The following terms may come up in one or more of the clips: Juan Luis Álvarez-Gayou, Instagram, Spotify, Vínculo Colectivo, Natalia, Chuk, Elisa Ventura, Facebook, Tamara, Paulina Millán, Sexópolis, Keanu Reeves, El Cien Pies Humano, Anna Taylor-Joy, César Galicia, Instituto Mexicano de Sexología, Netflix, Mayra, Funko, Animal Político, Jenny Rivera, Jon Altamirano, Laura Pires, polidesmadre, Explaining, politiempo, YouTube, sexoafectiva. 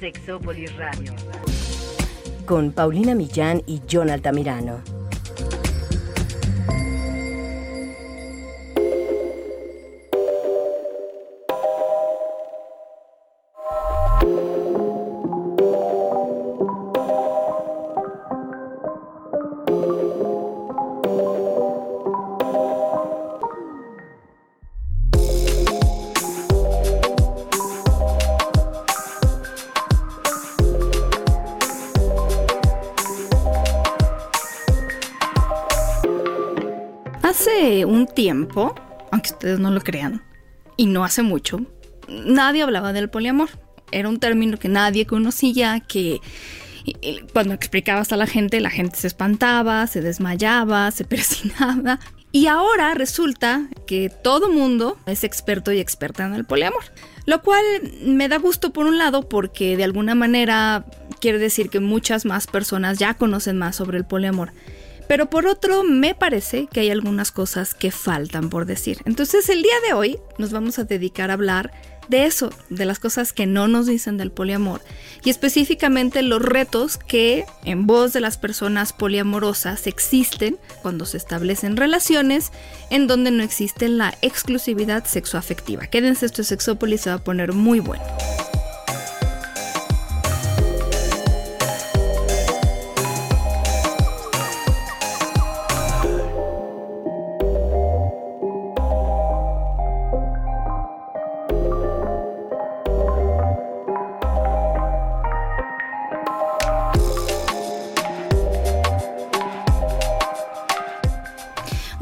Sexópolis Radio. Con Paulina Millán y Jon Altamirano. Un tiempo, aunque ustedes no lo crean, y no hace mucho, nadie hablaba del poliamor. Era un término que nadie conocía, que cuando explicabas a la gente se espantaba, se desmayaba, se persinaba. Y ahora resulta que todo mundo es experto y experta en el poliamor, lo cual me da gusto por un lado porque de alguna manera quiere decir que muchas más personas ya conocen más sobre el poliamor. Pero por otro, me parece que hay algunas cosas que faltan por decir. Entonces, el día de hoy nos vamos a dedicar a hablar de eso, de las cosas que no nos dicen del poliamor. Y específicamente los retos que, en voz de las personas poliamorosas, existen cuando se establecen relaciones en donde no existe la exclusividad sexoafectiva. Quédense, esto es Sexópolis, se va a poner muy bueno.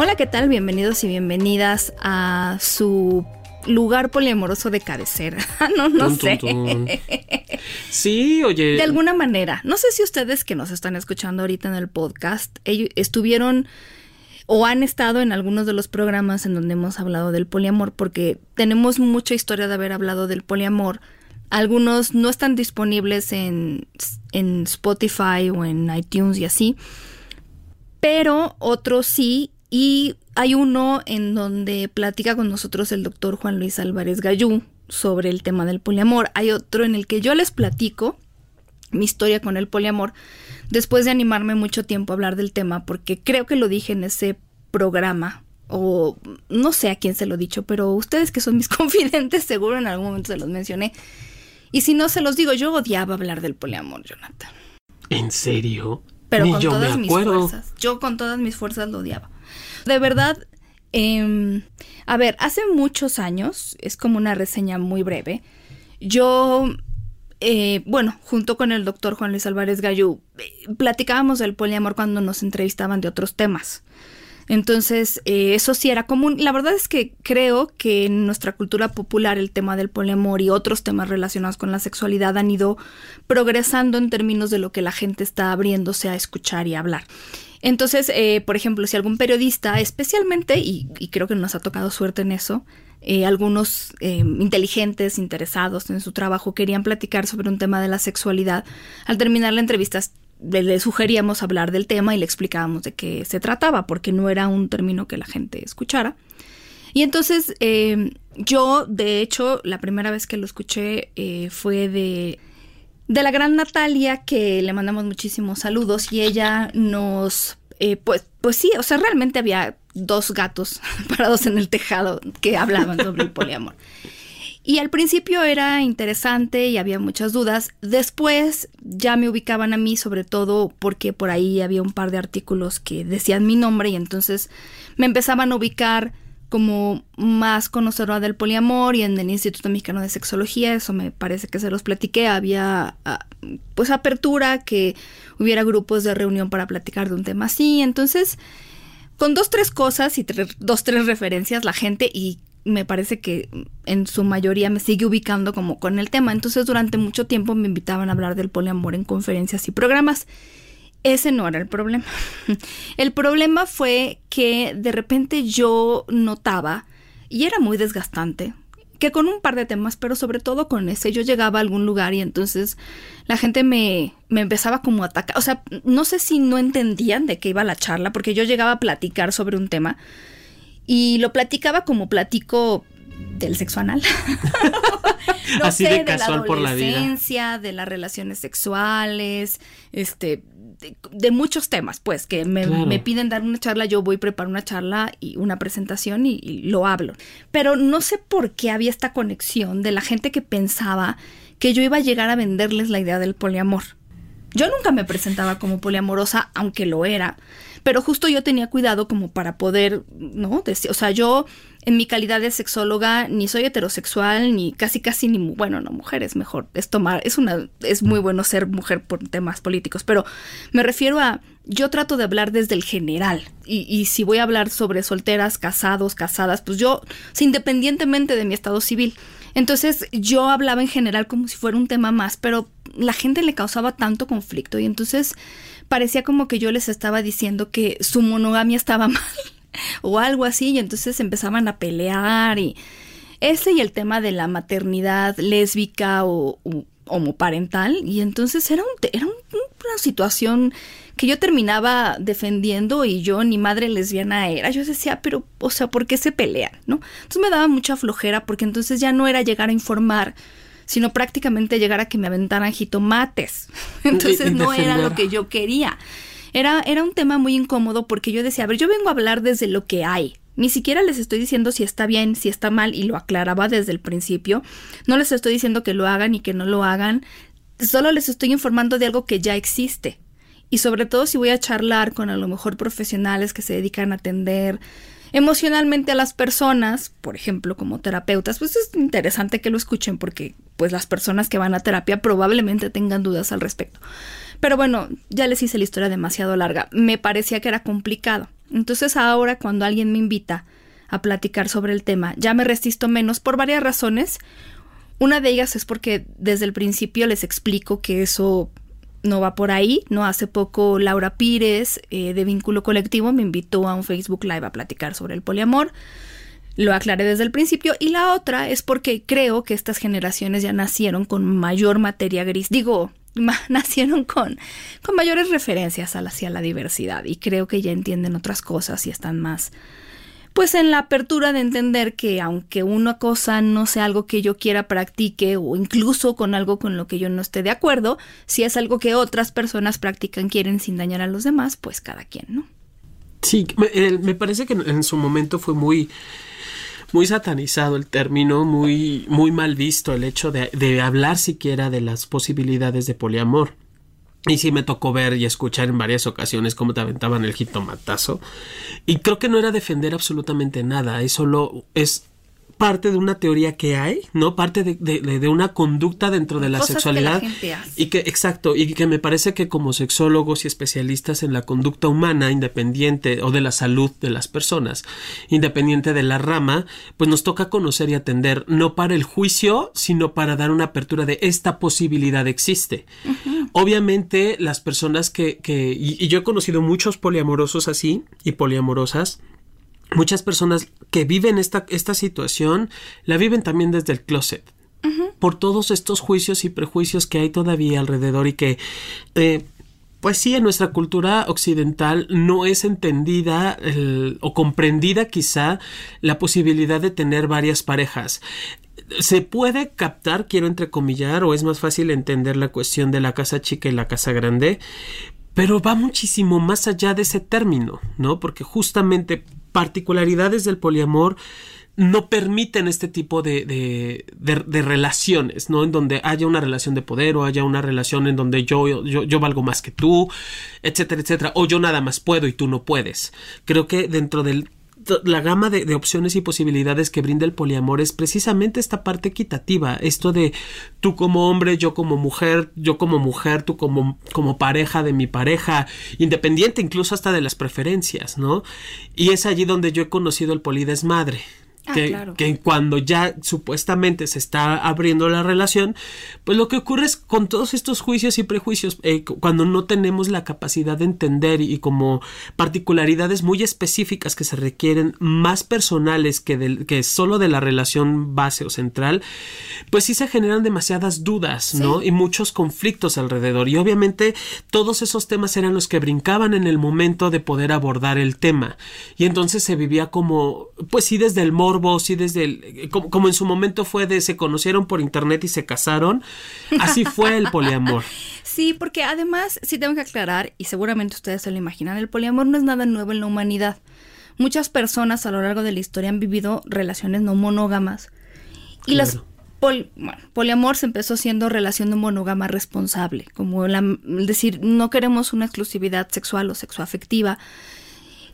Hola, ¿qué tal? Bienvenidos y bienvenidas a su lugar poliamoroso de cabecera. No sé. Sí, oye. De alguna manera. No sé si ustedes que nos están escuchando ahorita en el podcast, ellos estuvieron o han estado en algunos de los programas en donde hemos hablado del poliamor, porque tenemos mucha historia de haber hablado del poliamor. Algunos no están disponibles en Spotify o en iTunes y así, pero otros sí. Y hay uno en donde platica con nosotros el doctor Juan Luis Álvarez-Gayou sobre el tema del poliamor. Hay otro en el que yo les platico mi historia con el poliamor después de animarme mucho tiempo a hablar del tema, porque creo que lo dije en ese programa o no sé a quién se lo he dicho, pero ustedes que son mis confidentes seguro en algún momento se los mencioné. Y si no se los digo, yo odiaba hablar del poliamor, Jonathan. ¿En serio? Pero ni con yo todas mis fuerzas. Yo con todas mis fuerzas lo odiaba. De verdad, hace muchos años, es como una reseña muy breve, yo, junto con el doctor Juan Luis Álvarez-Gayou, platicábamos del poliamor cuando nos entrevistaban de otros temas. Entonces, eso sí era común. La verdad es que creo que en nuestra cultura popular el tema del poliamor y otros temas relacionados con la sexualidad han ido progresando en términos de lo que la gente está abriéndose a escuchar y a hablar. Entonces, por ejemplo, si algún periodista, especialmente, y creo que nos ha tocado suerte en eso, algunos inteligentes, interesados en su trabajo, querían platicar sobre un tema de la sexualidad, al terminar la entrevista le sugeríamos hablar del tema y le explicábamos de qué se trataba, porque no era un término que la gente escuchara. Y entonces, yo, de hecho, la primera vez que lo escuché fue de la gran Natalia, que le mandamos muchísimos saludos, y ella nos, pues sí, o sea, realmente había dos gatos parados en el tejado que hablaban sobre el poliamor. Y al principio era interesante y había muchas dudas. Después ya me ubicaban a mí, sobre todo porque por ahí había un par de artículos que decían mi nombre y entonces me empezaban a ubicar como más conocedora del poliamor, y en el Instituto Mexicano de Sexología, eso me parece que se los platiqué, había pues apertura, que hubiera grupos de reunión para platicar de un tema así. Entonces, con dos, tres cosas y dos, tres referencias, la gente, y me parece que en su mayoría me sigue ubicando como con el tema. Entonces, durante mucho tiempo me invitaban a hablar del poliamor en conferencias y programas. Ese no era el problema. El problema fue que de repente yo notaba, y era muy desgastante, que con un par de temas, pero sobre todo con ese, yo llegaba a algún lugar y entonces la gente me empezaba como a atacar. O sea, no sé si no entendían de qué iba la charla, porque yo llegaba a platicar sobre un tema y lo platicaba como platico del sexo anal. no así sé, de casual por la vida. De la adolescencia, de las relaciones sexuales, de muchos temas, pues, que me piden dar una charla, yo voy y preparo una charla y una presentación y lo hablo. Pero no sé por qué había esta conexión de la gente que pensaba que yo iba a llegar a venderles la idea del poliamor. Yo nunca me presentaba como poliamorosa, aunque lo era, pero justo yo tenía cuidado como para poder, ¿no? O sea, yo en mi calidad de sexóloga ni soy heterosexual, ni casi ni... Bueno, no, mujer es mejor, es muy bueno ser mujer por temas políticos, pero me refiero a... Yo trato de hablar desde el general y si voy a hablar sobre solteras, casados, casadas, pues yo, independientemente de mi estado civil. Entonces yo hablaba en general como si fuera un tema más, pero la gente le causaba tanto conflicto y entonces parecía como que yo les estaba diciendo que su monogamia estaba mal o algo así, y entonces empezaban a pelear y el tema de la maternidad lésbica o homoparental, y entonces era una situación que yo terminaba defendiendo y yo ni madre lesbiana era. Yo decía, pero, o sea, ¿por qué se pelean? ¿No? Entonces me daba mucha flojera porque entonces ya no era llegar a informar, sino prácticamente llegar a que me aventaran jitomates. Entonces no era lo que yo quería. Era un tema muy incómodo porque yo decía, a ver, yo vengo a hablar desde lo que hay. Ni siquiera les estoy diciendo si está bien, si está mal, y lo aclaraba desde el principio. No les estoy diciendo que lo hagan y que no lo hagan. Solo les estoy informando de algo que ya existe. Y sobre todo si voy a charlar con a lo mejor profesionales que se dedican a atender emocionalmente a las personas, por ejemplo, como terapeutas, pues es interesante que lo escuchen porque pues las personas que van a terapia probablemente tengan dudas al respecto. Pero bueno, ya les hice la historia demasiado larga. Me parecía que era complicado. Entonces ahora cuando alguien me invita a platicar sobre el tema, ya me resisto menos por varias razones. Una de ellas es porque desde el principio les explico que eso no va por ahí, ¿no? Hace poco Laura Pires de Vínculo Colectivo me invitó a un Facebook Live a platicar sobre el poliamor. Lo aclaré desde el principio. Y la otra es porque creo que estas generaciones ya nacieron con mayor materia gris. Digo, nacieron con mayores referencias hacia la diversidad y creo que ya entienden otras cosas y están más... pues en la apertura de entender que aunque una cosa no sea algo que yo quiera practique o incluso con algo con lo que yo no esté de acuerdo, si es algo que otras personas practican, quieren sin dañar a los demás, pues cada quien, ¿no? Sí, me parece que en su momento fue muy... muy satanizado el término, muy, muy mal visto el hecho de hablar siquiera de las posibilidades de poliamor. Y sí me tocó ver y escuchar en varias ocasiones cómo te aventaban el jitomatazo. Y creo que no era defender absolutamente nada, es parte de una teoría que hay, ¿no? Parte de una conducta dentro de la sexualidad. Cosas que la gente hace. Y que me parece que como sexólogos y especialistas en la conducta humana, independiente o de la salud de las personas, independiente de la rama, pues nos toca conocer y atender, no para el juicio, sino para dar una apertura de esta posibilidad existe. Uh-huh. Obviamente las personas que yo he conocido muchos poliamorosos así y poliamorosas. Muchas personas que viven esta situación la viven también desde el closet. Uh-huh. Por todos estos juicios y prejuicios que hay todavía alrededor y que... pues sí, en nuestra cultura occidental no es entendida o comprendida quizá la posibilidad de tener varias parejas. Se puede captar, quiero entrecomillar, o es más fácil entender la cuestión de la casa chica y la casa grande, pero va muchísimo más allá de ese término, ¿no? Porque justamente... particularidades del poliamor no permiten este tipo de relaciones, ¿no? En donde haya una relación de poder o haya una relación en donde yo valgo más que tú, etcétera, etcétera. O yo nada más puedo y tú no puedes. Creo que dentro de la gama de opciones y posibilidades que brinda el poliamor es precisamente esta parte equitativa. Esto de tú como hombre, yo como mujer, tú como pareja de mi pareja, independiente incluso hasta de las preferencias, ¿no? Y es allí donde yo he conocido el polidesmadre. Claro. Que cuando ya supuestamente se está abriendo la relación, pues lo que ocurre es con todos estos juicios y prejuicios, cuando no tenemos la capacidad de entender y como particularidades muy específicas que se requieren más personales que solo de la relación base o central, pues sí se generan demasiadas dudas, ¿no? Sí. Y muchos conflictos alrededor. Y obviamente todos esos temas eran los que brincaban en el momento de poder abordar el tema. Y entonces se vivía como, pues sí, desde el morbo morbo, sí, desde el, como en su momento fue de se conocieron por internet y se casaron, así fue el poliamor. Sí, porque además, sí tengo que aclarar, y seguramente ustedes se lo imaginan, el poliamor no es nada nuevo en la humanidad. Muchas personas a lo largo de la historia han vivido relaciones no monógamas. Y claro, las poliamor se empezó siendo relación no monógama responsable, como decir, no queremos una exclusividad sexual o sexoafectiva.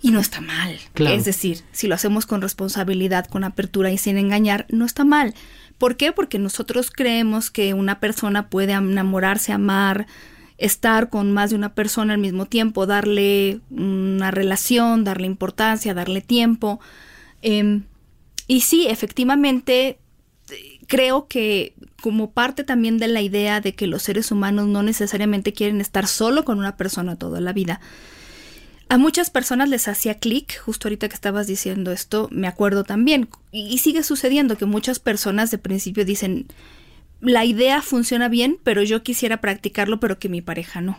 Y no está mal. Claro. Es decir, si lo hacemos con responsabilidad, con apertura y sin engañar, no está mal. ¿Por qué? Porque nosotros creemos que una persona puede enamorarse, amar, estar con más de una persona al mismo tiempo, darle una relación, darle importancia, darle tiempo. Y sí, efectivamente, creo que como parte también de la idea de que los seres humanos no necesariamente quieren estar solo con una persona toda la vida, a muchas personas les hacía clic. Justo ahorita que estabas diciendo esto, me acuerdo también, y sigue sucediendo que muchas personas de principio dicen, la idea funciona bien, pero yo quisiera practicarlo, pero que mi pareja no.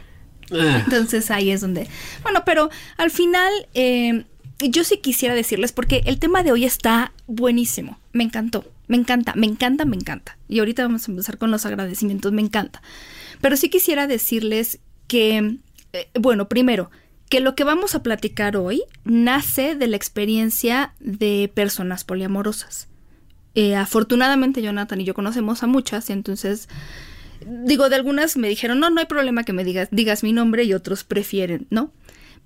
Entonces ahí es donde, bueno, pero al final yo sí quisiera decirles, porque el tema de hoy está buenísimo, me encantó, me encanta, y ahorita vamos a empezar con los agradecimientos, me encanta, pero sí quisiera decirles que, bueno, primero, que lo que vamos a platicar hoy nace de la experiencia de personas poliamorosas. Afortunadamente, Jonathan y yo conocemos a muchas, entonces, digo, de algunas me dijeron, no hay problema que me digas mi nombre, y otros prefieren, ¿no?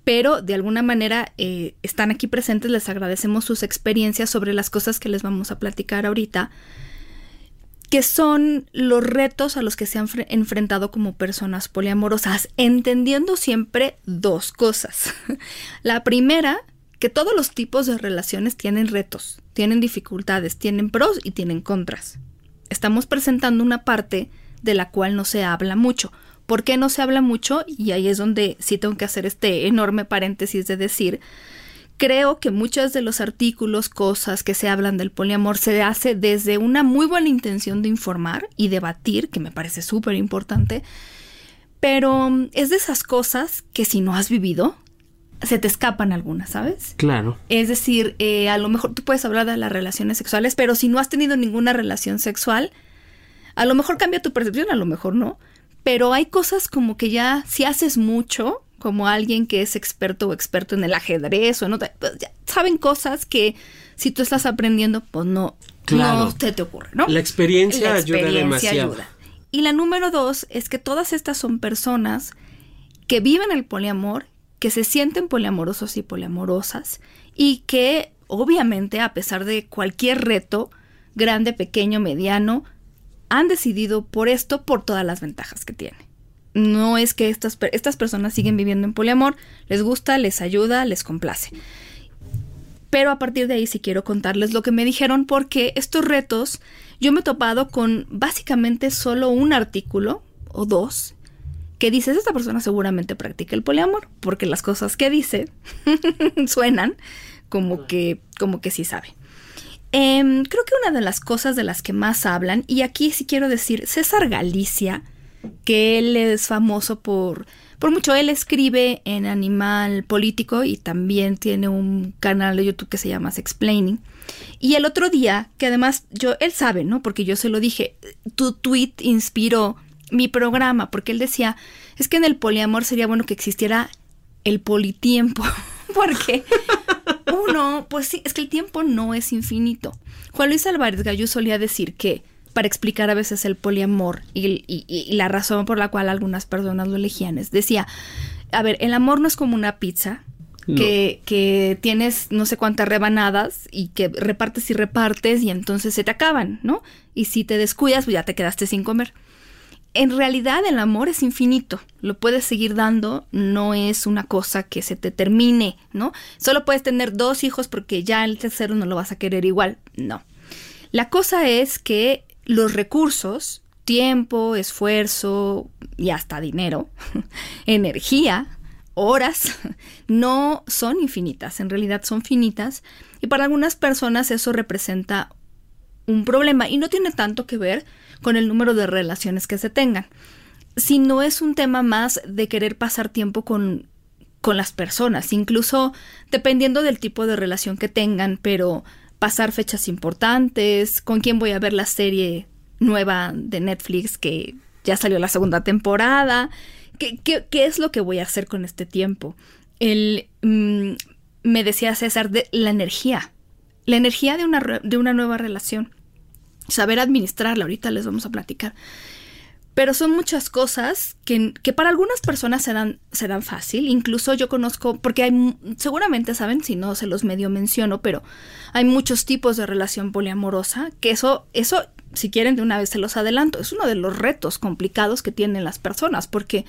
Pero, de alguna manera, están aquí presentes, les agradecemos sus experiencias sobre las cosas que les vamos a platicar ahorita, que son los retos a los que se han enfrentado como personas poliamorosas, entendiendo siempre dos cosas. La primera, que todos los tipos de relaciones tienen retos, tienen dificultades, tienen pros y tienen contras. Estamos presentando una parte de la cual no se habla mucho. ¿Por qué no se habla mucho? Y ahí es donde sí tengo que hacer este enorme paréntesis de decir, creo que muchos de los artículos, cosas que se hablan del poliamor se hace desde una muy buena intención de informar y debatir, que me parece súper importante, pero es de esas cosas que si no has vivido, se te escapan algunas, ¿sabes? Claro. Es decir, a lo mejor tú puedes hablar de las relaciones sexuales, pero si no has tenido ninguna relación sexual, a lo mejor cambia tu percepción, a lo mejor no, pero hay cosas como que ya si haces mucho, como alguien que es experto o experto en el ajedrez o en otra, pues ya saben cosas que si tú estás aprendiendo, pues no, claro, no te ocurre, ¿no? La experiencia ayuda demasiado. Y la número dos es que todas estas son personas que viven el poliamor, que se sienten poliamorosos y poliamorosas, y que obviamente a pesar de cualquier reto, grande, pequeño, mediano, han decidido por esto, por todas las ventajas que tiene. No es que estas personas siguen viviendo en poliamor, les gusta, les ayuda, les complace. Pero a partir de ahí sí quiero contarles lo que me dijeron, porque estos retos yo me he topado con básicamente solo un artículo o dos que dices, esta persona seguramente practica el poliamor, porque las cosas que dice suenan como que sí sabe. Creo que una de las cosas de las que más hablan, y aquí sí quiero decir, César Galicia, que él es famoso por mucho. Él escribe en Animal Político y también tiene un canal de YouTube que se llama Explaining. Y el otro día, que además él sabe, ¿no? Porque yo se lo dije, tu tweet inspiró mi programa, porque él decía, es que en el poliamor sería bueno que existiera el politiempo, porque uno, pues sí, es que el tiempo no es infinito. Juan Luis Álvarez-Gayou solía decir que para explicar a veces el poliamor y la razón por la cual algunas personas lo elegían, decía, a ver, el amor no es como una pizza, no, que tienes no sé cuántas rebanadas y que repartes y entonces se te acaban, ¿no? Y si te descuidas, pues ya te quedaste sin comer. En realidad el amor es infinito, lo puedes seguir dando, no es una cosa que se te termine, ¿no? Solo puedes tener 2 hijos porque ya el tercero no lo vas a querer igual, no. La cosa es que los recursos, tiempo, esfuerzo y hasta dinero, energía, horas, no son infinitas, en realidad son finitas, y para algunas personas eso representa un problema y no tiene tanto que ver con el número de relaciones que se tengan, sino es un tema más de querer pasar tiempo con las personas, incluso dependiendo del tipo de relación que tengan, pero pasar fechas importantes, con quién voy a ver la serie nueva de Netflix que ya salió la segunda temporada, qué es lo que voy a hacer con este tiempo. Me decía César de la energía de una nueva relación, saber administrarla. Ahorita les vamos a platicar. Pero son muchas cosas que para algunas personas se dan fácil. Incluso yo conozco, porque hay, seguramente saben, si no se los medio menciono, pero hay muchos tipos de relación poliamorosa, que eso si quieren de una vez se los adelanto, es uno de los retos complicados que tienen las personas, porque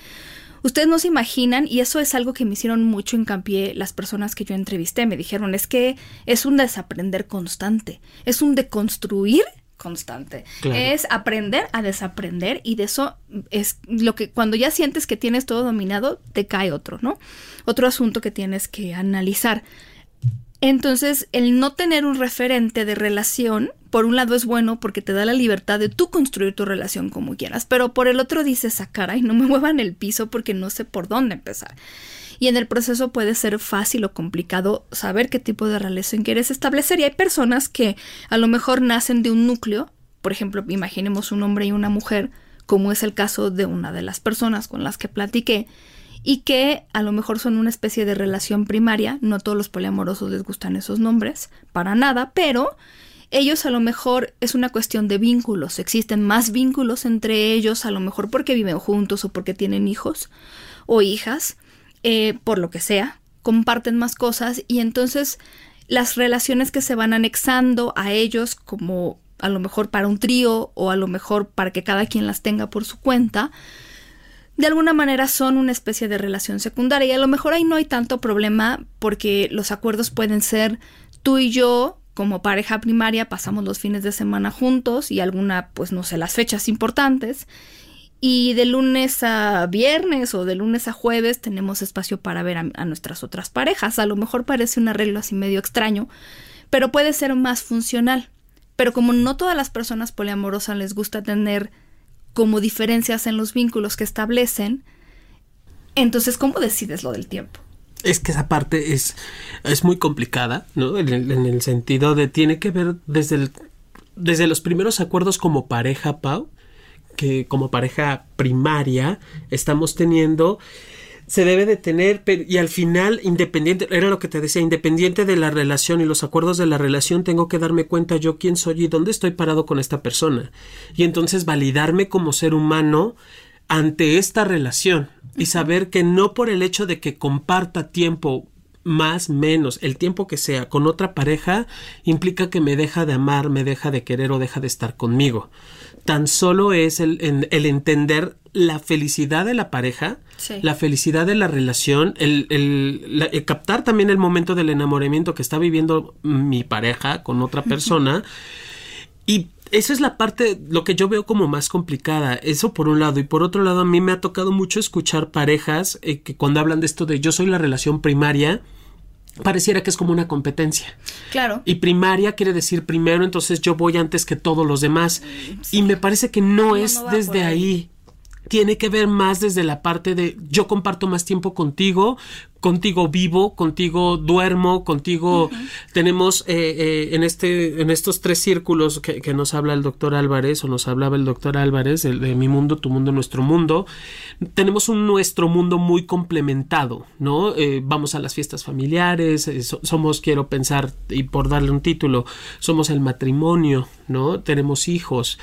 ustedes no se imaginan, y eso es algo que me hicieron mucho hincapié las personas que yo entrevisté, me dijeron, es que es un desaprender constante, es un deconstruir constante. Claro. Es aprender a desaprender, y de eso es lo que cuando ya sientes que tienes todo dominado, te cae otro, ¿no? Otro asunto que tienes que analizar. Entonces, el no tener un referente de relación, por un lado es bueno porque te da la libertad de tú construir tu relación como quieras, pero por el otro dices, ah, caray, no me muevan el piso porque no sé por dónde empezar. Y en el proceso puede ser fácil o complicado saber qué tipo de relación quieres establecer. Y hay personas que a lo mejor nacen de un núcleo, por ejemplo, imaginemos un hombre y una mujer, como es el caso de una de las personas con las que platiqué, y que a lo mejor son una especie de relación primaria. No todos los poliamorosos les gustan esos nombres, para nada, pero ellos a lo mejor es una cuestión de vínculos. Existen más vínculos entre ellos, a lo mejor porque viven juntos o porque tienen hijos o hijas, por lo que sea, comparten más cosas, y entonces las relaciones que se van anexando a ellos, como a lo mejor para un trío o a lo mejor para que cada quien las tenga por su cuenta, de alguna manera son una especie de relación secundaria, y a lo mejor ahí no hay tanto problema porque los acuerdos pueden ser tú y yo como pareja primaria pasamos los fines de semana juntos y alguna, pues no sé, las fechas importantes, y de lunes a viernes o de lunes a jueves tenemos espacio para ver a nuestras otras parejas. A lo mejor parece un arreglo así medio extraño, pero puede ser más funcional. Pero como no todas las personas poliamorosas les gusta tener como diferencias en los vínculos que establecen, entonces, ¿cómo decides lo del tiempo? Es que esa parte es muy complicada, ¿no? En el sentido de, tiene que ver desde los primeros acuerdos como pareja, Pau, que como pareja primaria estamos teniendo. Se debe de tener, y al final, independiente, era lo que te decía, independiente de la relación y los acuerdos de la relación, tengo que darme cuenta yo quién soy y dónde estoy parado con esta persona. Y entonces validarme como ser humano ante esta relación y saber que no por el hecho de que comparta tiempo, más, menos, el tiempo que sea, con otra pareja, implica que me deja de amar, me deja de querer o deja de estar conmigo. Tan solo es el entender la felicidad de la pareja, sí, la felicidad de la relación, el captar también el momento del enamoramiento que está viviendo mi pareja con otra persona. Y esa es la parte, lo que yo veo como más complicada, eso por un lado. Y por otro lado, a mí me ha tocado mucho escuchar parejas que cuando hablan de esto de yo soy la relación primaria, pareciera que es como una competencia. Claro. Y primaria quiere decir primero, entonces yo voy antes que todos los demás. Sí. Y me parece que no es desde ahí. Tiene que ver más desde la parte de yo comparto más tiempo contigo, contigo vivo, contigo duermo, contigo. Uh-huh. Tenemos en estos tres círculos que nos habla el doctor Álvarez, o nos hablaba el doctor Álvarez, de mi mundo, tu mundo, nuestro mundo. Tenemos un nuestro mundo muy complementado, ¿no? Vamos a las fiestas familiares, somos, quiero pensar, y por darle un título, somos el matrimonio, ¿no? Tenemos hijos.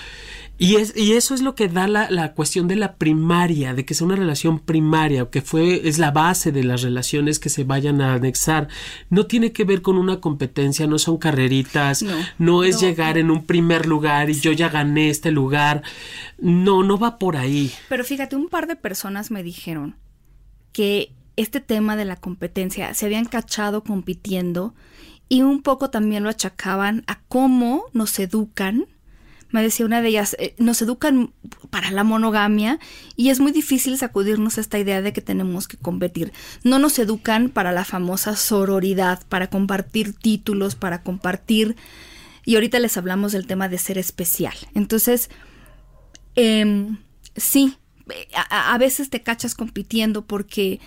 Y eso es lo que da la cuestión de la primaria, de que sea una relación primaria, que es la base de las relaciones que se vayan a anexar. No tiene que ver con una competencia, no son carreritas, no es llegar en un primer lugar y yo ya gané este lugar. No va por ahí. Pero fíjate, un par de personas me dijeron que este tema de la competencia se habían cachado compitiendo, y un poco también lo achacaban a cómo nos educan. Me decía una de ellas, nos educan para la monogamia y es muy difícil sacudirnos esta idea de que tenemos que competir. No nos educan para la famosa sororidad, para compartir títulos, para compartir. Y ahorita les hablamos del tema de ser especial. Entonces, sí, a veces te cachas compitiendo porque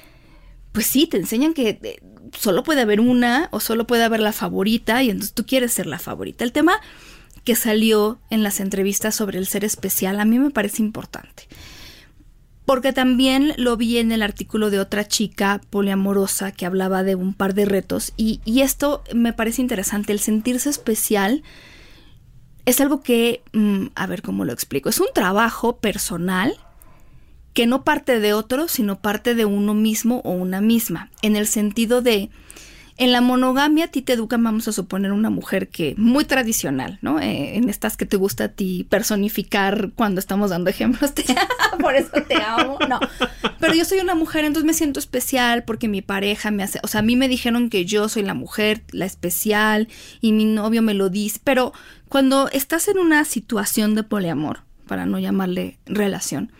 pues sí, te enseñan que solo puede haber una o solo puede haber la favorita y entonces tú quieres ser la favorita. El tema que salió en las entrevistas sobre el ser especial a mí me parece importante, porque también lo vi en el artículo de otra chica poliamorosa que hablaba de un par de retos y esto me parece interesante. El sentirse especial es algo que, a ver cómo lo explico, es un trabajo personal que no parte de otro, sino parte de uno mismo o una misma, en el sentido de, en la monogamia a ti te educan, vamos a suponer, una mujer que muy tradicional, ¿no? En estas que te gusta a ti personificar cuando estamos dando ejemplos, por eso te amo, no. Pero yo soy una mujer, entonces me siento especial porque mi pareja me hace, o sea, a mí me dijeron que yo soy la mujer, la especial, y mi novio me lo dice, pero cuando estás en una situación de poliamor, para no llamarle relación,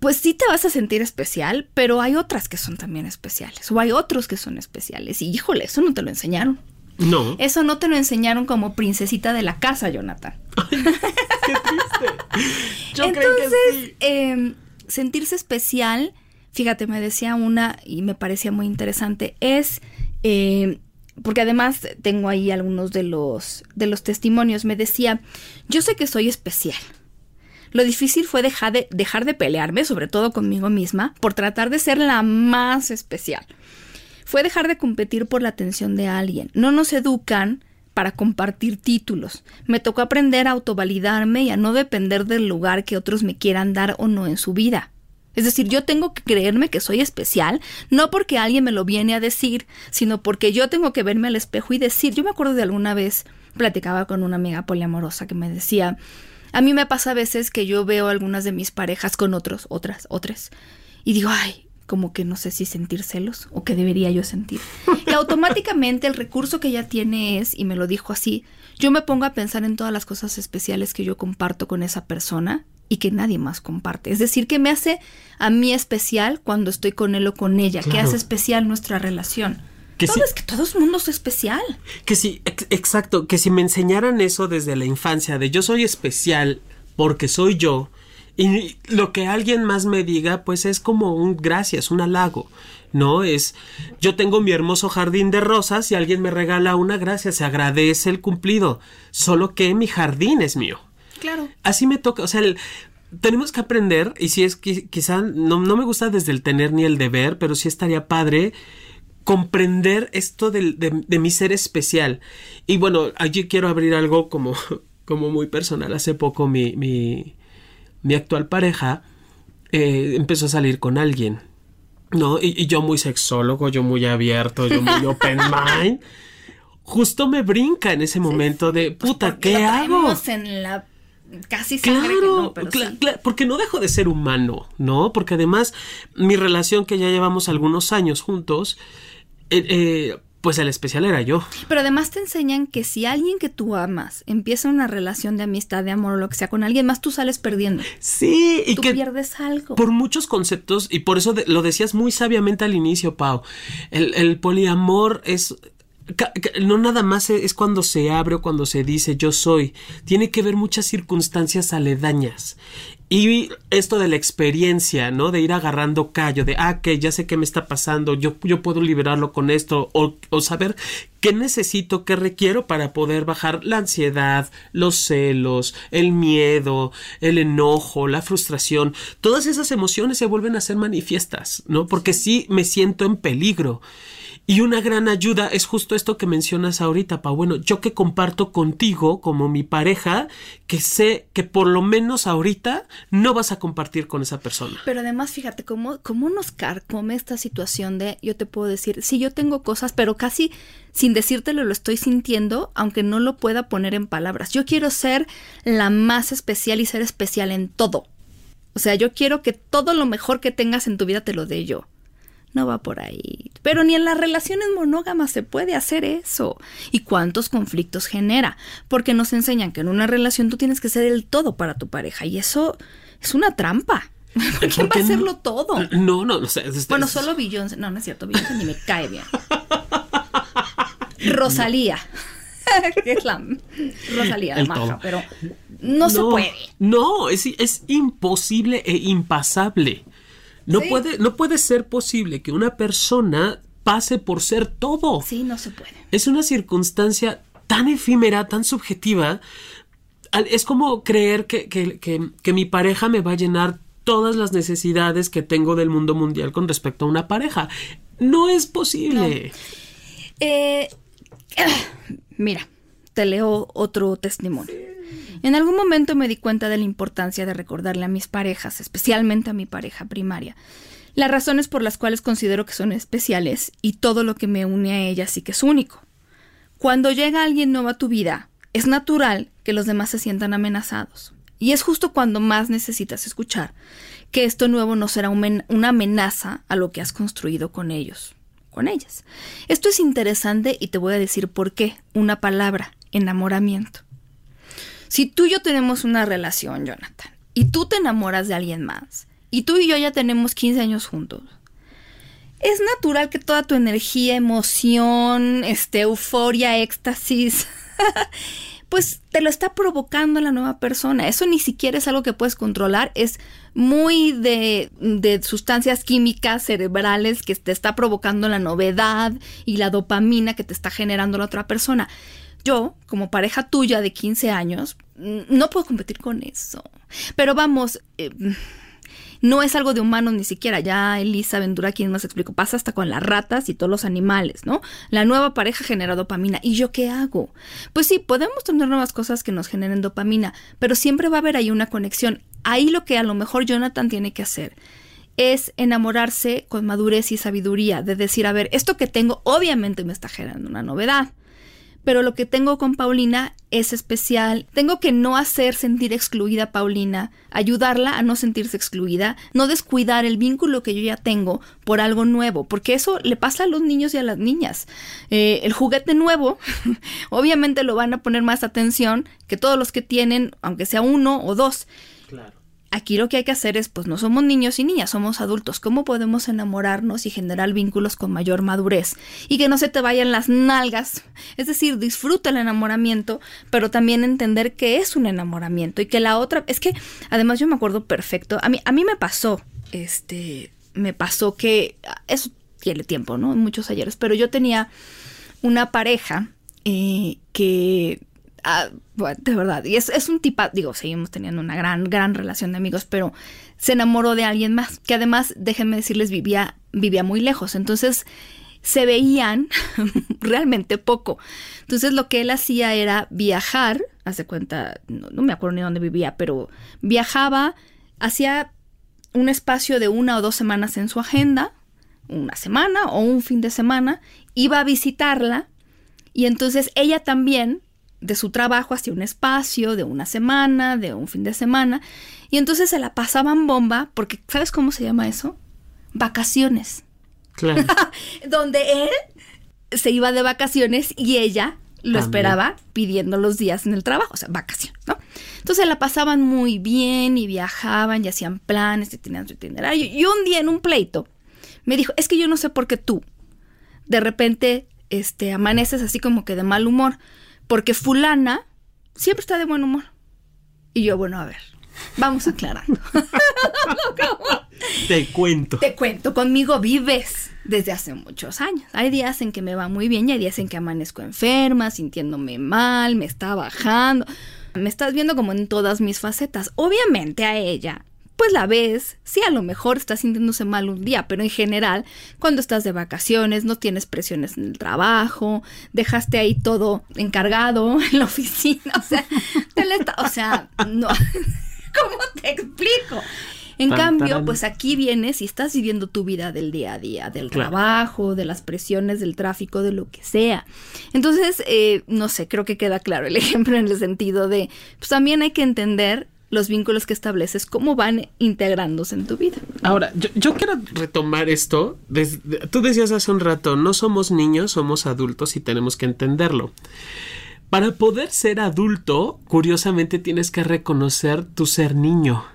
pues sí te vas a sentir especial, pero hay otras que son también especiales, o hay otros que son especiales, y híjole, eso no te lo enseñaron. No. Eso no te lo enseñaron como princesita de la casa, Jonathan. Ay, qué triste. Yo creo que sí. Entonces, sentirse especial, fíjate, me decía una, y me parecía muy interesante, es, porque además tengo ahí algunos de los testimonios, me decía, yo sé que soy especial. Lo difícil fue dejar de pelearme, sobre todo conmigo misma, por tratar de ser la más especial. Fue dejar de competir por la atención de alguien. No nos educan para compartir títulos. Me tocó aprender a autovalidarme y a no depender del lugar que otros me quieran dar o no en su vida. Es decir, yo tengo que creerme que soy especial, no porque alguien me lo viene a decir, sino porque yo tengo que verme al espejo y decir. Yo me acuerdo de alguna vez, platicaba con una amiga poliamorosa que me decía, a mí me pasa a veces que yo veo algunas de mis parejas con otras, y digo, ay, como que no sé si sentir celos o qué debería yo sentir. Y automáticamente el recurso que ella tiene es, y me lo dijo así, yo me pongo a pensar en todas las cosas especiales que yo comparto con esa persona y que nadie más comparte. Es decir, que me hace a mí especial cuando estoy con él o con ella, claro. Que hace especial nuestra relación. Es que todo el mundo es especial. Que sí, exacto, que si me enseñaran eso desde la infancia, de yo soy especial porque soy yo, y lo que alguien más me diga, pues es como un gracias, un halago, ¿no? Es, yo tengo mi hermoso jardín de rosas y alguien me regala una, gracias, se agradece el cumplido, solo que mi jardín es mío. Claro. Así me toca, o sea, tenemos que aprender, y si es que quizá no me gusta desde el tener ni el deber, pero sí estaría padre comprender esto de mi ser especial. Y bueno, allí quiero abrir algo como muy personal. Hace poco mi actual pareja empezó a salir con alguien, ¿no? Y yo muy sexólogo, yo muy abierto, yo muy open mind. Justo me brinca en ese momento de, puta, ¿qué hago? En la casi sangre, claro, que no, pero sí. Porque no dejo de ser humano, ¿no? Porque además mi relación, que ya llevamos algunos años juntos, pues el especial era yo. Pero además te enseñan que si alguien que tú amas empieza una relación de amistad, de amor o lo que sea con alguien más, tú sales perdiendo. Sí, y tú que pierdes algo. Por muchos conceptos, y por eso lo decías muy sabiamente al inicio, Pau, el poliamor es... No nada más es cuando se abre o cuando se dice yo soy. Tiene que ver muchas circunstancias aledañas. Y esto de la experiencia, ¿no? De ir agarrando callo, de que ya sé qué me está pasando, yo puedo liberarlo con esto, o saber qué necesito, qué requiero para poder bajar la ansiedad, los celos, el miedo, el enojo, la frustración. Todas esas emociones se vuelven a ser manifiestas, ¿no? Porque sí me siento en peligro. Y una gran ayuda es justo esto que mencionas ahorita, Pa. Bueno, yo que comparto contigo como mi pareja, que sé que por lo menos ahorita no vas a compartir con esa persona. Pero además, fíjate, cómo nos carcome esta situación de, yo te puedo decir, sí, yo tengo cosas, pero casi sin decírtelo lo estoy sintiendo, aunque no lo pueda poner en palabras. Yo quiero ser la más especial y ser especial en todo. O sea, yo quiero que todo lo mejor que tengas en tu vida te lo dé yo. No va por ahí. Pero ni en las relaciones monógamas se puede hacer eso. ¿Y cuántos conflictos genera? Porque nos enseñan que en una relación tú tienes que ser el todo para tu pareja. Y eso es una trampa. ¿Por qué va a hacerlo todo? No. O sea, bueno, solo Beyoncé. No es cierto. Beyoncé ni me cae bien. Rosalía. Que es la Rosalía de Maja. Pero no se puede. No, es imposible e impasable. No puede ser posible que una persona pase por ser todo. Sí, no se puede. Es una circunstancia tan efímera, tan subjetiva. Es como creer que mi pareja me va a llenar todas las necesidades que tengo del mundo mundial con respecto a una pareja. No es posible. No. Mira, te leo otro testimonio. En algún momento me di cuenta de la importancia de recordarle a mis parejas, especialmente a mi pareja primaria, las razones por las cuales considero que son especiales y todo lo que me une a ellas y que es único. Cuando llega alguien nuevo a tu vida, es natural que los demás se sientan amenazados. Y es justo cuando más necesitas escuchar que esto nuevo no será una amenaza a lo que has construido con ellos, con ellas. Esto es interesante y te voy a decir por qué. Una palabra: enamoramiento. Si tú y yo tenemos una relación, Jonathan, y tú te enamoras de alguien más, y tú y yo ya tenemos 15 años juntos, es natural que toda tu energía, emoción, euforia, éxtasis, pues te lo está provocando la nueva persona. Eso ni siquiera es algo que puedes controlar, es muy de sustancias químicas cerebrales que te está provocando la novedad y la dopamina que te está generando la otra persona. Yo, como pareja tuya de 15 años, no puedo competir con eso. Pero vamos, no es algo de humanos ni siquiera. Ya Elisa Ventura, quien nos explicó, pasa hasta con las ratas y todos los animales, ¿no? La nueva pareja genera dopamina. ¿Y yo qué hago? Pues sí, podemos tener nuevas cosas que nos generen dopamina, pero siempre va a haber ahí una conexión. Ahí lo que a lo mejor Jonathan tiene que hacer es enamorarse con madurez y sabiduría, de decir, a ver, esto que tengo obviamente me está generando una novedad, pero lo que tengo con Paulina es especial. Tengo que no hacer sentir excluida a Paulina, ayudarla a no sentirse excluida, no descuidar el vínculo que yo ya tengo por algo nuevo, porque eso le pasa a los niños y a las niñas. El juguete nuevo, obviamente lo van a poner más atención que todos los que tienen, aunque sea uno o dos. Claro. Aquí lo que hay que hacer es, pues no somos niños y niñas, somos adultos. ¿Cómo podemos enamorarnos y generar vínculos con mayor madurez? Y que no se te vayan las nalgas. Es decir, disfruta el enamoramiento, pero también entender que es un enamoramiento y que la otra... Es que, además, yo me acuerdo perfecto. A mí me pasó, que... Eso tiene tiempo, ¿no? Muchos ayeres. Pero yo tenía una pareja que... bueno, de verdad, y es un tipa, digo, seguimos teniendo una gran relación de amigos, pero se enamoró de alguien más, que además, déjenme decirles, vivía muy lejos, entonces se veían realmente poco. Entonces lo que él hacía era viajar, hace cuenta, no me acuerdo ni dónde vivía, pero viajaba, hacía un espacio de 1 o 2 semanas en su agenda, una semana o un fin de semana, iba a visitarla, y entonces ella también, de su trabajo hacia un espacio de una semana, de un fin de semana, y entonces se la pasaban bomba, porque ¿sabes cómo se llama eso? Vacaciones. Claro. Donde él se iba de vacaciones y ella lo esperaba pidiendo los días en el trabajo, o sea, vacación, ¿no? Entonces la pasaban muy bien y viajaban y hacían planes y tenían su itinerario. Y un día en un pleito me dijo, es que yo no sé por qué tú de repente amaneces así como que de mal humor, porque fulana siempre está de buen humor. Y yo, bueno, a ver, vamos aclarando. Te cuento, conmigo vives desde hace muchos años. Hay días en que me va muy bien y hay días en que amanezco enferma, sintiéndome mal, me está bajando. Me estás viendo como en todas mis facetas. Obviamente a ella, pues la ves, sí, a lo mejor estás sintiéndose mal un día, pero en general, cuando estás de vacaciones, no tienes presiones en el trabajo, dejaste ahí todo encargado en la oficina, o sea, no, ¿cómo te explico? En cambio, pues aquí vienes y estás viviendo tu vida del día a día, del trabajo, de las presiones, del tráfico, de lo que sea. Entonces, no sé, creo que queda claro el ejemplo en el sentido de, pues también hay que entender los vínculos que estableces, cómo van integrándose en tu vida. Ahora, yo quiero retomar esto. Tú decías hace un rato, no somos niños, somos adultos y tenemos que entenderlo. Para poder ser adulto, curiosamente tienes que reconocer tu ser niño.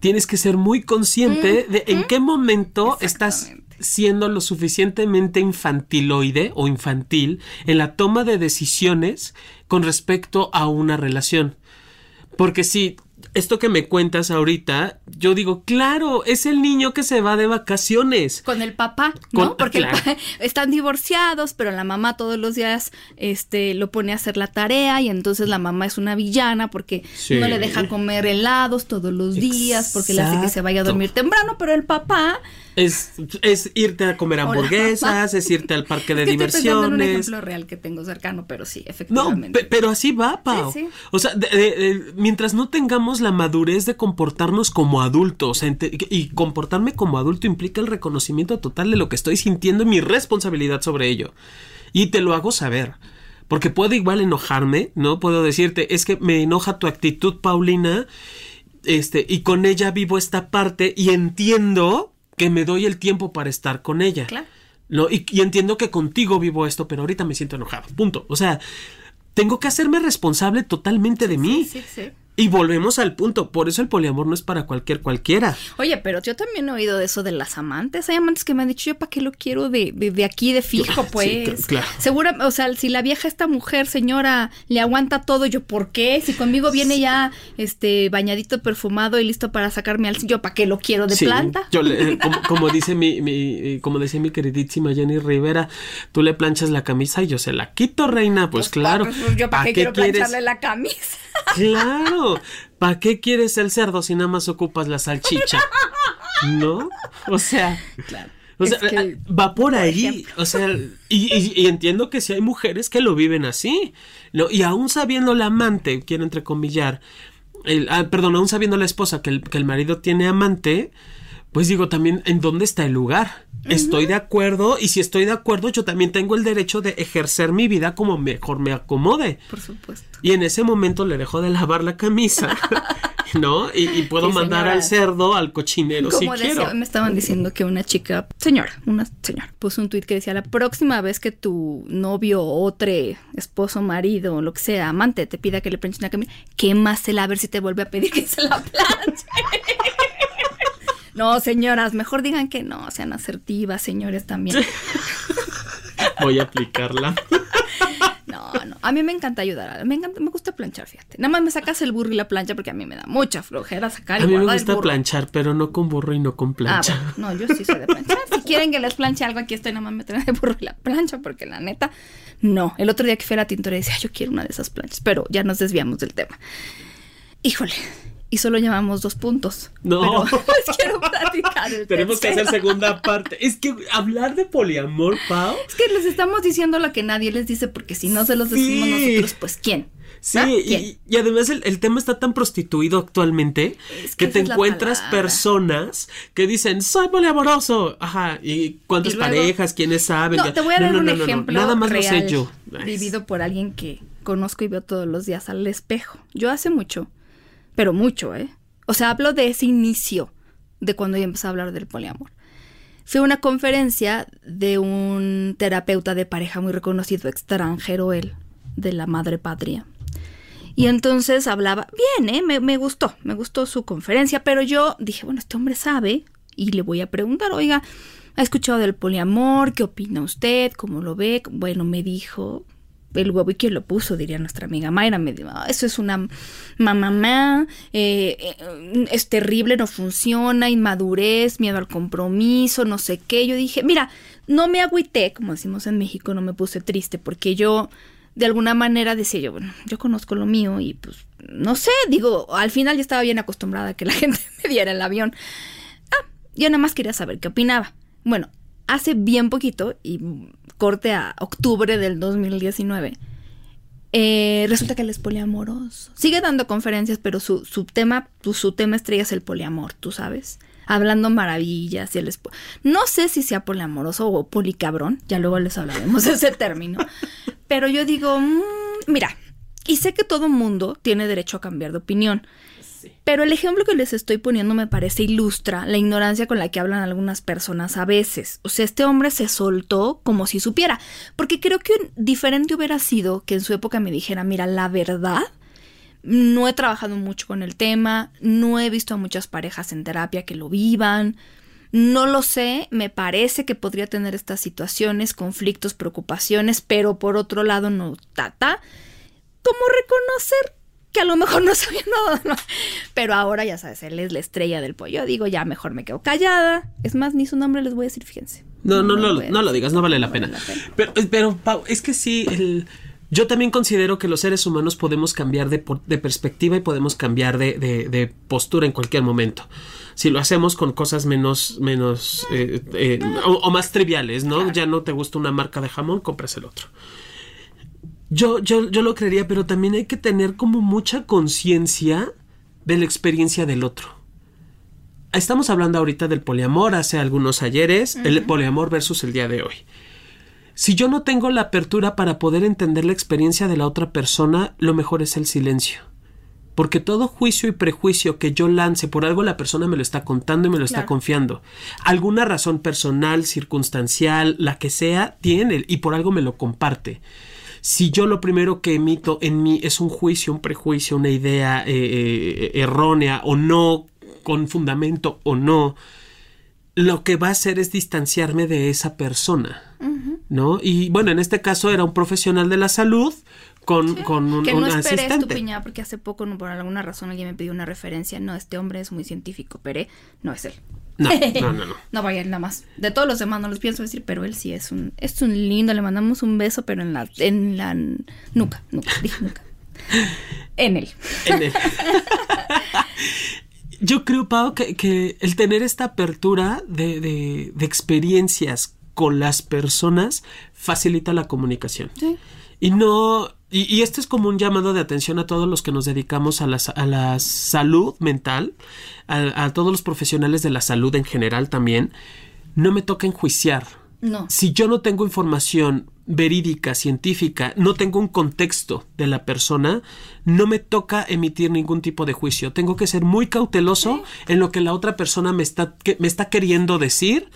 Tienes que ser muy consciente de en qué momento estás siendo lo suficientemente infantiloide o infantil en la toma de decisiones con respecto a una relación. Porque si esto que me cuentas ahorita, yo digo, claro, es el niño que se va de vacaciones. Con el papá, ¿no? Porque claro, están divorciados, pero la mamá todos los días lo pone a hacer la tarea y entonces la mamá es una villana porque sí, no le deja comer helados todos los días porque le hace que se vaya a dormir temprano, pero el papá... Es irte a comer hamburguesas, es irte al parque de diversiones. Estoy pensando en un ejemplo real que tengo cercano, pero sí, efectivamente. No, pero así va, Pau. Sí, sí. O sea, mientras no tengamos la madurez de comportarnos como adultos, y comportarme como adulto implica el reconocimiento total de lo que estoy sintiendo y mi responsabilidad sobre ello. Y te lo hago saber. Porque puedo igual enojarme, ¿no? Puedo decirte, es que me enoja tu actitud, Paulina, y con ella vivo esta parte y entiendo... que me doy el tiempo para estar con ella. Claro. ¿No? Y entiendo que contigo vivo esto, pero ahorita me siento enojado. Punto. O sea, tengo que hacerme responsable totalmente de mí. Sí, sí, sí. Y volvemos al punto, por eso el poliamor no es para cualquiera. Oye, pero yo también he oído de eso de las amantes. Hay amantes que me han dicho, yo para qué lo quiero de aquí de fijo, pues. Sí, claro. Segura, o sea, si la vieja esta mujer, señora, le aguanta todo, yo, ¿por qué? Si conmigo viene ya bañadito, perfumado y listo para sacarme al... Yo, ¿para qué lo quiero de planta? Yo como dice mi queridísima Jenny Rivera, tú le planchas la camisa y yo se la quito, reina. Pues claro. Yo, ¿para qué quiero plancharle la camisa? Claro. ¿Para qué quieres el cerdo si nada más ocupas la salchicha? ¿No? O sea, claro, o sea, va por ahí. O sea, y entiendo que sí hay mujeres que lo viven así, ¿no? Y aún sabiendo la amante, quiero entrecomillar, aún sabiendo la esposa que el marido tiene amante, pues digo también, ¿en dónde está el lugar? Uh-huh. Estoy de acuerdo, y si estoy de acuerdo, yo también tengo el derecho de ejercer mi vida como mejor me acomode. Por supuesto. Y en ese momento le dejo de lavar la camisa, ¿no? Y puedo mandar señora, al cerdo al cochinero si quiero. Me estaban diciendo que una señora, puso un tuit que decía, la próxima vez que tu novio, otro esposo, marido, lo que sea, amante, te pida que le planche una camisa, quémasela a ver si te vuelve a pedir que se la planche. No, señoras, mejor digan que no, sean asertivas, señores, también. Voy a aplicarla. No, a mí me encanta ayudar, me gusta planchar, fíjate. Nada más me sacas el burro y la plancha porque a mí me da mucha flojera sacar el burro. A mí me gusta planchar, pero no con burro y no con plancha. Ah, bueno, no, yo sí soy de planchar. Si quieren que les planche algo, aquí estoy, nada más me traen el burro y la plancha porque la neta, no. El otro día que fui a la tintorería decía, yo quiero una de esas planchas, pero ya nos desviamos del tema. Híjole. Y solo llevamos 2 puntos. No. Pero les quiero platicar el Tenemos tercero. Que hacer segunda parte. Es que hablar de poliamor, Pau. Es que les estamos diciendo lo que nadie les dice, porque si no se los decimos nosotros, pues ¿quién? Sí, ¿ah? ¿Quién? Y además el tema está tan prostituido actualmente es que te encuentras personas que dicen, soy poliamoroso. Ajá, y cuántas parejas, quiénes saben. No, te voy a dar un ejemplo nada más real, lo sé yo. Vivido por alguien que conozco y veo todos los días al espejo. Yo hace mucho. Pero mucho, ¿eh? O sea, hablo de ese inicio, de cuando yo empecé a hablar del poliamor. Fue una conferencia de un terapeuta de pareja muy reconocido, extranjero él, de la madre patria. Y entonces hablaba, bien, ¿eh? Me gustó su conferencia, pero yo dije, bueno, este hombre sabe, y le voy a preguntar, oiga, ¿ha escuchado del poliamor? ¿Qué opina usted? ¿Cómo lo ve? Bueno, me dijo... El huevo y quién lo puso, diría nuestra amiga Mayra. Me dijo, eso es una mamá, es terrible, no funciona, inmadurez, miedo al compromiso, no sé qué. Yo dije, mira, no me agüité, como decimos en México, no me puse triste, porque yo de alguna manera decía yo, bueno, yo conozco lo mío y pues no sé, digo, al final yo estaba bien acostumbrada a que la gente me diera el avión. Yo nada más quería saber qué opinaba. Bueno, hace bien poquito y... corte a octubre del 2019, resulta que él es poliamoroso. Sigue dando conferencias, pero su tema estrella es el poliamor, tú sabes. Hablando maravillas. Y no sé si sea poliamoroso o policabrón, ya luego les hablaremos de ese término. Pero yo digo, mira, y sé que todo mundo tiene derecho a cambiar de opinión. Sí. Pero el ejemplo que les estoy poniendo me parece ilustra la ignorancia con la que hablan algunas personas a veces. O sea, este hombre se soltó como si supiera. Porque creo que diferente hubiera sido que en su época me dijera, mira, la verdad, no he trabajado mucho con el tema, no he visto a muchas parejas en terapia que lo vivan, no lo sé, me parece que podría tener estas situaciones, conflictos, preocupaciones, pero por otro lado no, como reconocer que a lo mejor no sabía nada, no. Pero ahora, ya sabes, él es la estrella del pollo. Digo, ya mejor me quedo callada. Es más, ni su nombre les voy a decir, fíjense. No lo digas, no vale la pena. Pero Pau, es que sí, yo también considero que los seres humanos podemos cambiar de perspectiva y podemos cambiar de postura en cualquier momento. Si lo hacemos con cosas menos o más triviales, ¿no? Claro. Ya no te gusta una marca de jamón, compras el otro. Yo lo creería, pero también hay que tener como mucha conciencia de la experiencia del otro. Estamos hablando ahorita del poliamor hace algunos ayeres, el poliamor versus el día de hoy. Si yo no tengo la apertura para poder entender la experiencia de la otra persona, lo mejor es el silencio. Porque todo juicio y prejuicio que yo lance, por algo la persona me lo está contando y me lo está confiando. Alguna razón personal, circunstancial, la que sea, tiene y por algo me lo comparte. Si yo lo primero que emito en mí es un juicio, un prejuicio, una idea errónea o no, con fundamento o no, lo que va a hacer es distanciarme de esa persona, ¿no? Y bueno, en este caso era un profesional de la salud, con un asistente. Que no esperes tu piña, porque hace poco, por alguna razón, alguien me pidió una referencia. No, este hombre es muy científico, pero no es él. No. No vaya, nada más. De todos los demás no los pienso decir, pero él sí es un lindo. Le mandamos un beso, pero en la nuca. En él. Yo creo, Pau, que el tener esta apertura de experiencias con las personas facilita la comunicación. Sí. Y este es como un llamado de atención a todos los que nos dedicamos a la salud mental, a todos los profesionales de la salud en general también. No me toca enjuiciar. No. Si yo no tengo información verídica, científica, no tengo un contexto de la persona, no me toca emitir ningún tipo de juicio. Tengo que ser muy cauteloso en lo que la otra persona me está queriendo decir,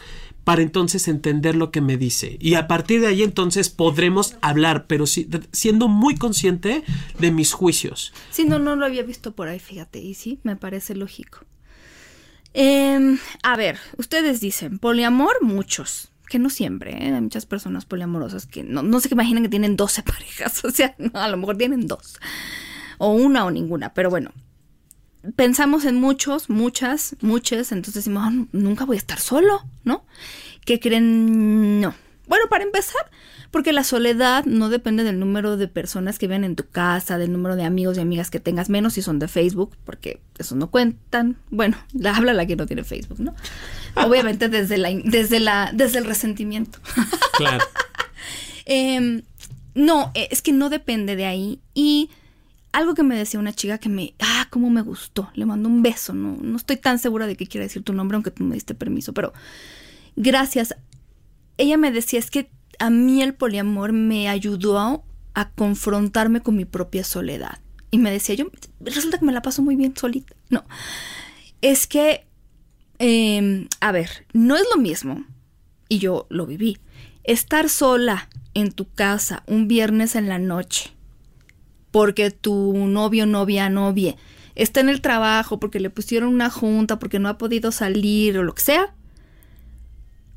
para entonces entender lo que me dice. Y a partir de ahí entonces podremos hablar, pero siendo muy consciente de mis juicios. Sí, no lo había visto por ahí, fíjate. Y sí, me parece lógico. A ver, ustedes dicen, poliamor, muchos. Que no siempre, ¿eh? Hay muchas personas poliamorosas que no se imaginan que tienen 12 parejas. O sea, no, a lo mejor tienen 2. O una o ninguna, pero bueno. Pensamos en muchos, muchas, muchas, entonces decimos, nunca voy a estar solo, ¿no? ¿Qué creen? No. Bueno, para empezar, porque la soledad no depende del número de personas que viven en tu casa, del número de amigos y amigas que tengas, menos si son de Facebook, porque eso no cuentan. Bueno, habla la que no tiene Facebook, ¿no? Obviamente desde el resentimiento. Claro. No, es que no depende de ahí. Y algo que me decía una chica que cómo me gustó, le mando un beso, no estoy tan segura de que quiera decir tu nombre, aunque tú me diste permiso, pero gracias. Ella me decía, es que a mí el poliamor me ayudó a confrontarme con mi propia soledad. Y me decía, yo, resulta que me la paso muy bien solita. No, es que, a ver, no es lo mismo, y yo lo viví, estar sola en tu casa un viernes en la noche, porque tu novio, novia, está en el trabajo, porque le pusieron una junta, porque no ha podido salir o lo que sea,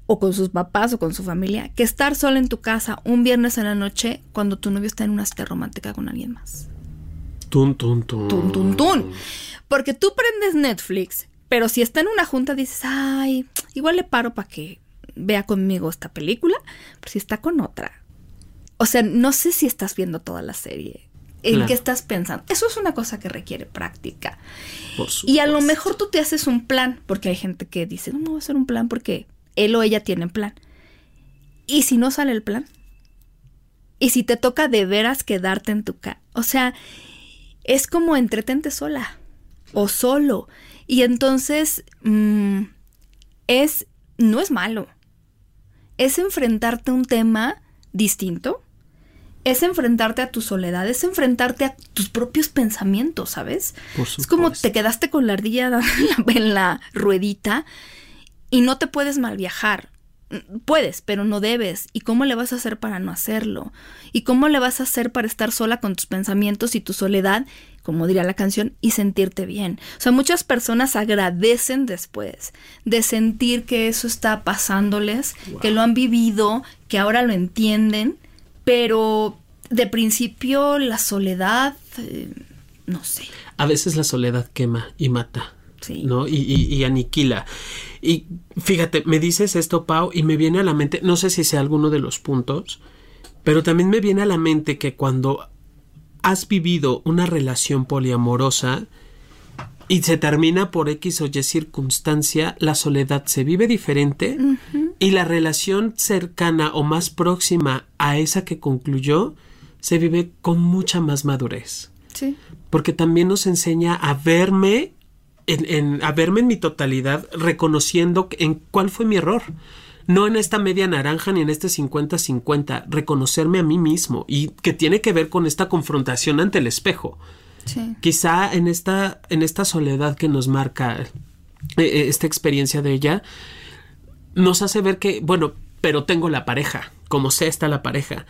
o con sus papás o con su familia, que estar sola en tu casa un viernes en la noche cuando tu novio está en una cita romántica con alguien más. Tun, tun, tun. Tun, tun, tun. Porque tú prendes Netflix, pero si está en una junta dices, ay, igual le paro para que vea conmigo esta película, pero si está con otra. O sea, no sé si estás viendo toda la serie. ¿En qué estás pensando? Eso es una cosa que requiere práctica. Por supuesto. Y a lo mejor tú te haces un plan, porque hay gente que dice, no me voy a hacer un plan porque él o ella tienen plan. ¿Y si no sale el plan? ¿Y si te toca de veras quedarte en tu casa? O sea, es como entretente sola o solo. Y entonces no es malo. Es enfrentarte a un tema distinto. Es enfrentarte a tu soledad, es enfrentarte a tus propios pensamientos, ¿sabes? Por supuesto. Es como te quedaste con la ardilla en la ruedita y no te puedes mal viajar. Puedes, pero no debes. ¿Y cómo le vas a hacer para no hacerlo? ¿Y cómo le vas a hacer para estar sola con tus pensamientos y tu soledad, como diría la canción, y sentirte bien? O sea, muchas personas agradecen después de sentir que eso está pasándoles, wow, que lo han vivido, que ahora lo entienden. Pero de principio la soledad no sé. A veces la soledad quema y mata, sí, ¿no? Y aniquila. Y fíjate, me dices esto, Pau, y me viene a la mente, no sé si sea alguno de los puntos, pero también me viene a la mente que cuando has vivido una relación poliamorosa y se termina por X o Y circunstancia, la soledad se vive diferente, uh-huh, y la relación cercana o más próxima a esa que concluyó se vive con mucha más madurez. Sí. Porque también nos enseña a verme en mi totalidad, reconociendo en cuál fue mi error. No en esta media naranja ni en este 50-50, reconocerme a mí mismo, y que tiene que ver con esta confrontación ante el espejo. Sí. Quizá en esta soledad que nos marca esta experiencia de ella, nos hace ver que, bueno, pero tengo la pareja, como sea está la pareja.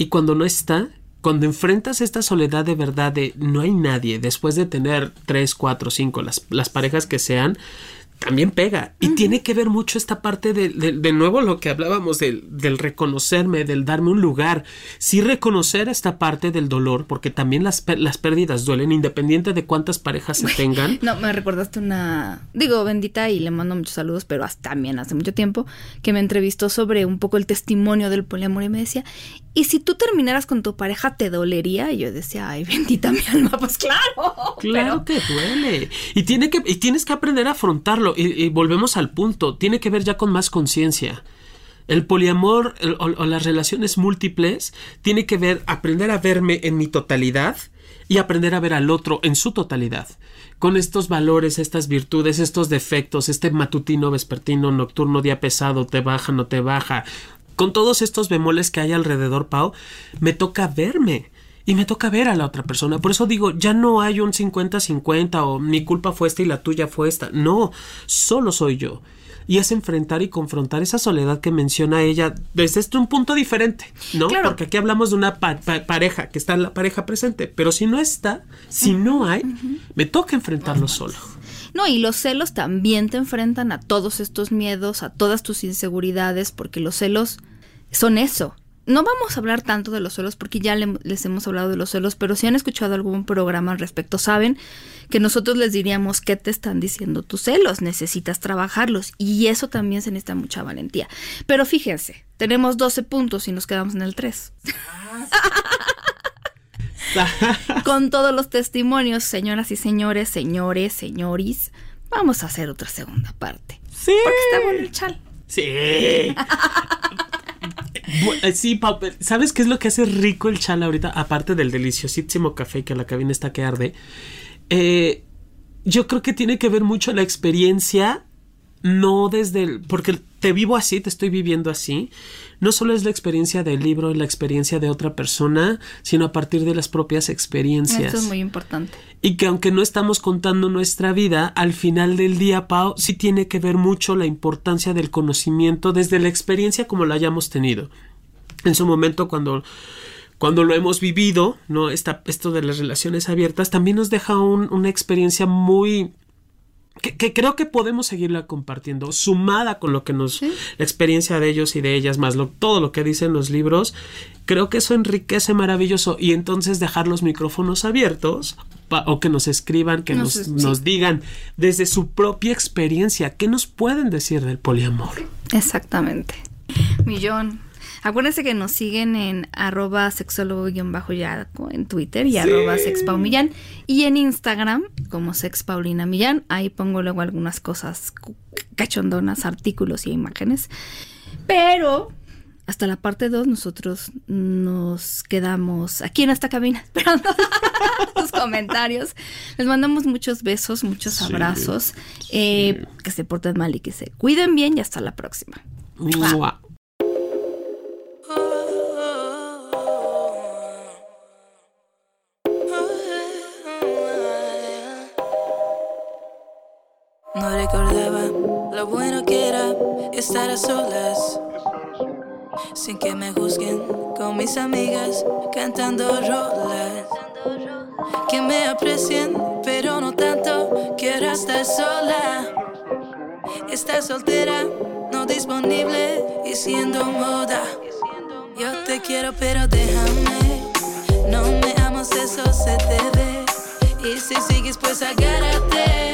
Y cuando no está, cuando enfrentas esta soledad de verdad de no hay nadie, después de tener 3, 4, 5, las parejas que sean, también pega. Y, uh-huh, tiene que ver mucho esta parte de nuevo lo que hablábamos del reconocerme, del darme un lugar. Sí, reconocer esta parte del dolor, porque también las pérdidas duelen, independiente de cuántas parejas se tengan. No, me recordaste bendita, y le mando muchos saludos, pero también hace mucho tiempo, que me entrevistó sobre un poco el testimonio del poliamor, y me decía, ¿y si tú terminaras con tu pareja, te dolería? Y yo decía, ay, bendita mi alma, pues claro. Claro que duele. Y tienes que aprender a afrontarlo. Y volvemos al punto, tiene que ver ya con más conciencia. El poliamor o las relaciones múltiples tiene que ver aprender a verme en mi totalidad y aprender a ver al otro en su totalidad, con estos valores, estas virtudes, estos defectos, este matutino, vespertino, nocturno, día pesado, te baja, no te baja. Con todos estos bemoles que hay alrededor, Pau, me toca verme. Y me toca ver a la otra persona. Por eso digo, ya no hay un 50-50 o mi culpa fue esta y la tuya fue esta. No, solo soy yo. Y es enfrentar y confrontar esa soledad que menciona ella desde un punto diferente, ¿no? Claro. Porque aquí hablamos de una pareja, que está la pareja presente. Pero si no está, si no hay, uh-huh, me toca enfrentarlo, uh-huh, solo. No, y los celos también te enfrentan a todos estos miedos, a todas tus inseguridades, porque los celos son eso. No vamos a hablar tanto de los celos porque ya les hemos hablado de los celos, pero si han escuchado algún programa al respecto, saben que nosotros les diríamos qué te están diciendo tus celos, necesitas trabajarlos, y eso también se necesita mucha valentía. Pero fíjense, tenemos 12 puntos y nos quedamos en el 3. Con todos los testimonios, señoras y señores, señores, señoris, vamos a hacer otra segunda parte. Sí. Porque está bueno el chal. Sí. Sí, Pau, ¿sabes qué es lo que hace rico el chal ahorita? Aparte del deliciosísimo café, que la cabina está que arde. Yo creo que tiene que ver mucho la experiencia, no desde porque te vivo así, te estoy viviendo así. No solo es la experiencia del libro, la experiencia de otra persona, sino a partir de las propias experiencias. Eso es muy importante. Y que aunque no estamos contando nuestra vida, al final del día, Pau, sí tiene que ver mucho la importancia del conocimiento desde la experiencia como la hayamos tenido. En su momento, cuando lo hemos vivido, ¿no? Esto de las relaciones abiertas también nos deja una experiencia muy... Que creo que podemos seguirla compartiendo, sumada con lo que ¿sí? la experiencia de ellos y de ellas, más todo lo que dicen los libros. Creo que eso enriquece maravilloso. Y entonces dejar los micrófonos abiertos o que nos escriban, que nos digan desde su propia experiencia qué nos pueden decir del poliamor. Exactamente. Millón. Acuérdense que nos siguen en @sexólogo_yaco en Twitter y sí. @sexpaumillán y en Instagram como sexpaulinamillán. Ahí pongo luego algunas cosas cachondonas, artículos y imágenes. Pero hasta la parte 2 nosotros nos quedamos aquí en esta cabina esperando sus comentarios. Les mandamos muchos besos, muchos abrazos. Sí. Que se porten mal y que se cuiden bien, y hasta la próxima. Mua. No recordaba lo bueno que era estar a solas, sin que me juzguen, con mis amigas cantando rolas, que me aprecien, pero no tanto, quiero estar sola, estar soltera, no disponible y siendo moda. Yo te quiero pero déjame, no me amas, eso se te ve. Si sigues, pues agárrate.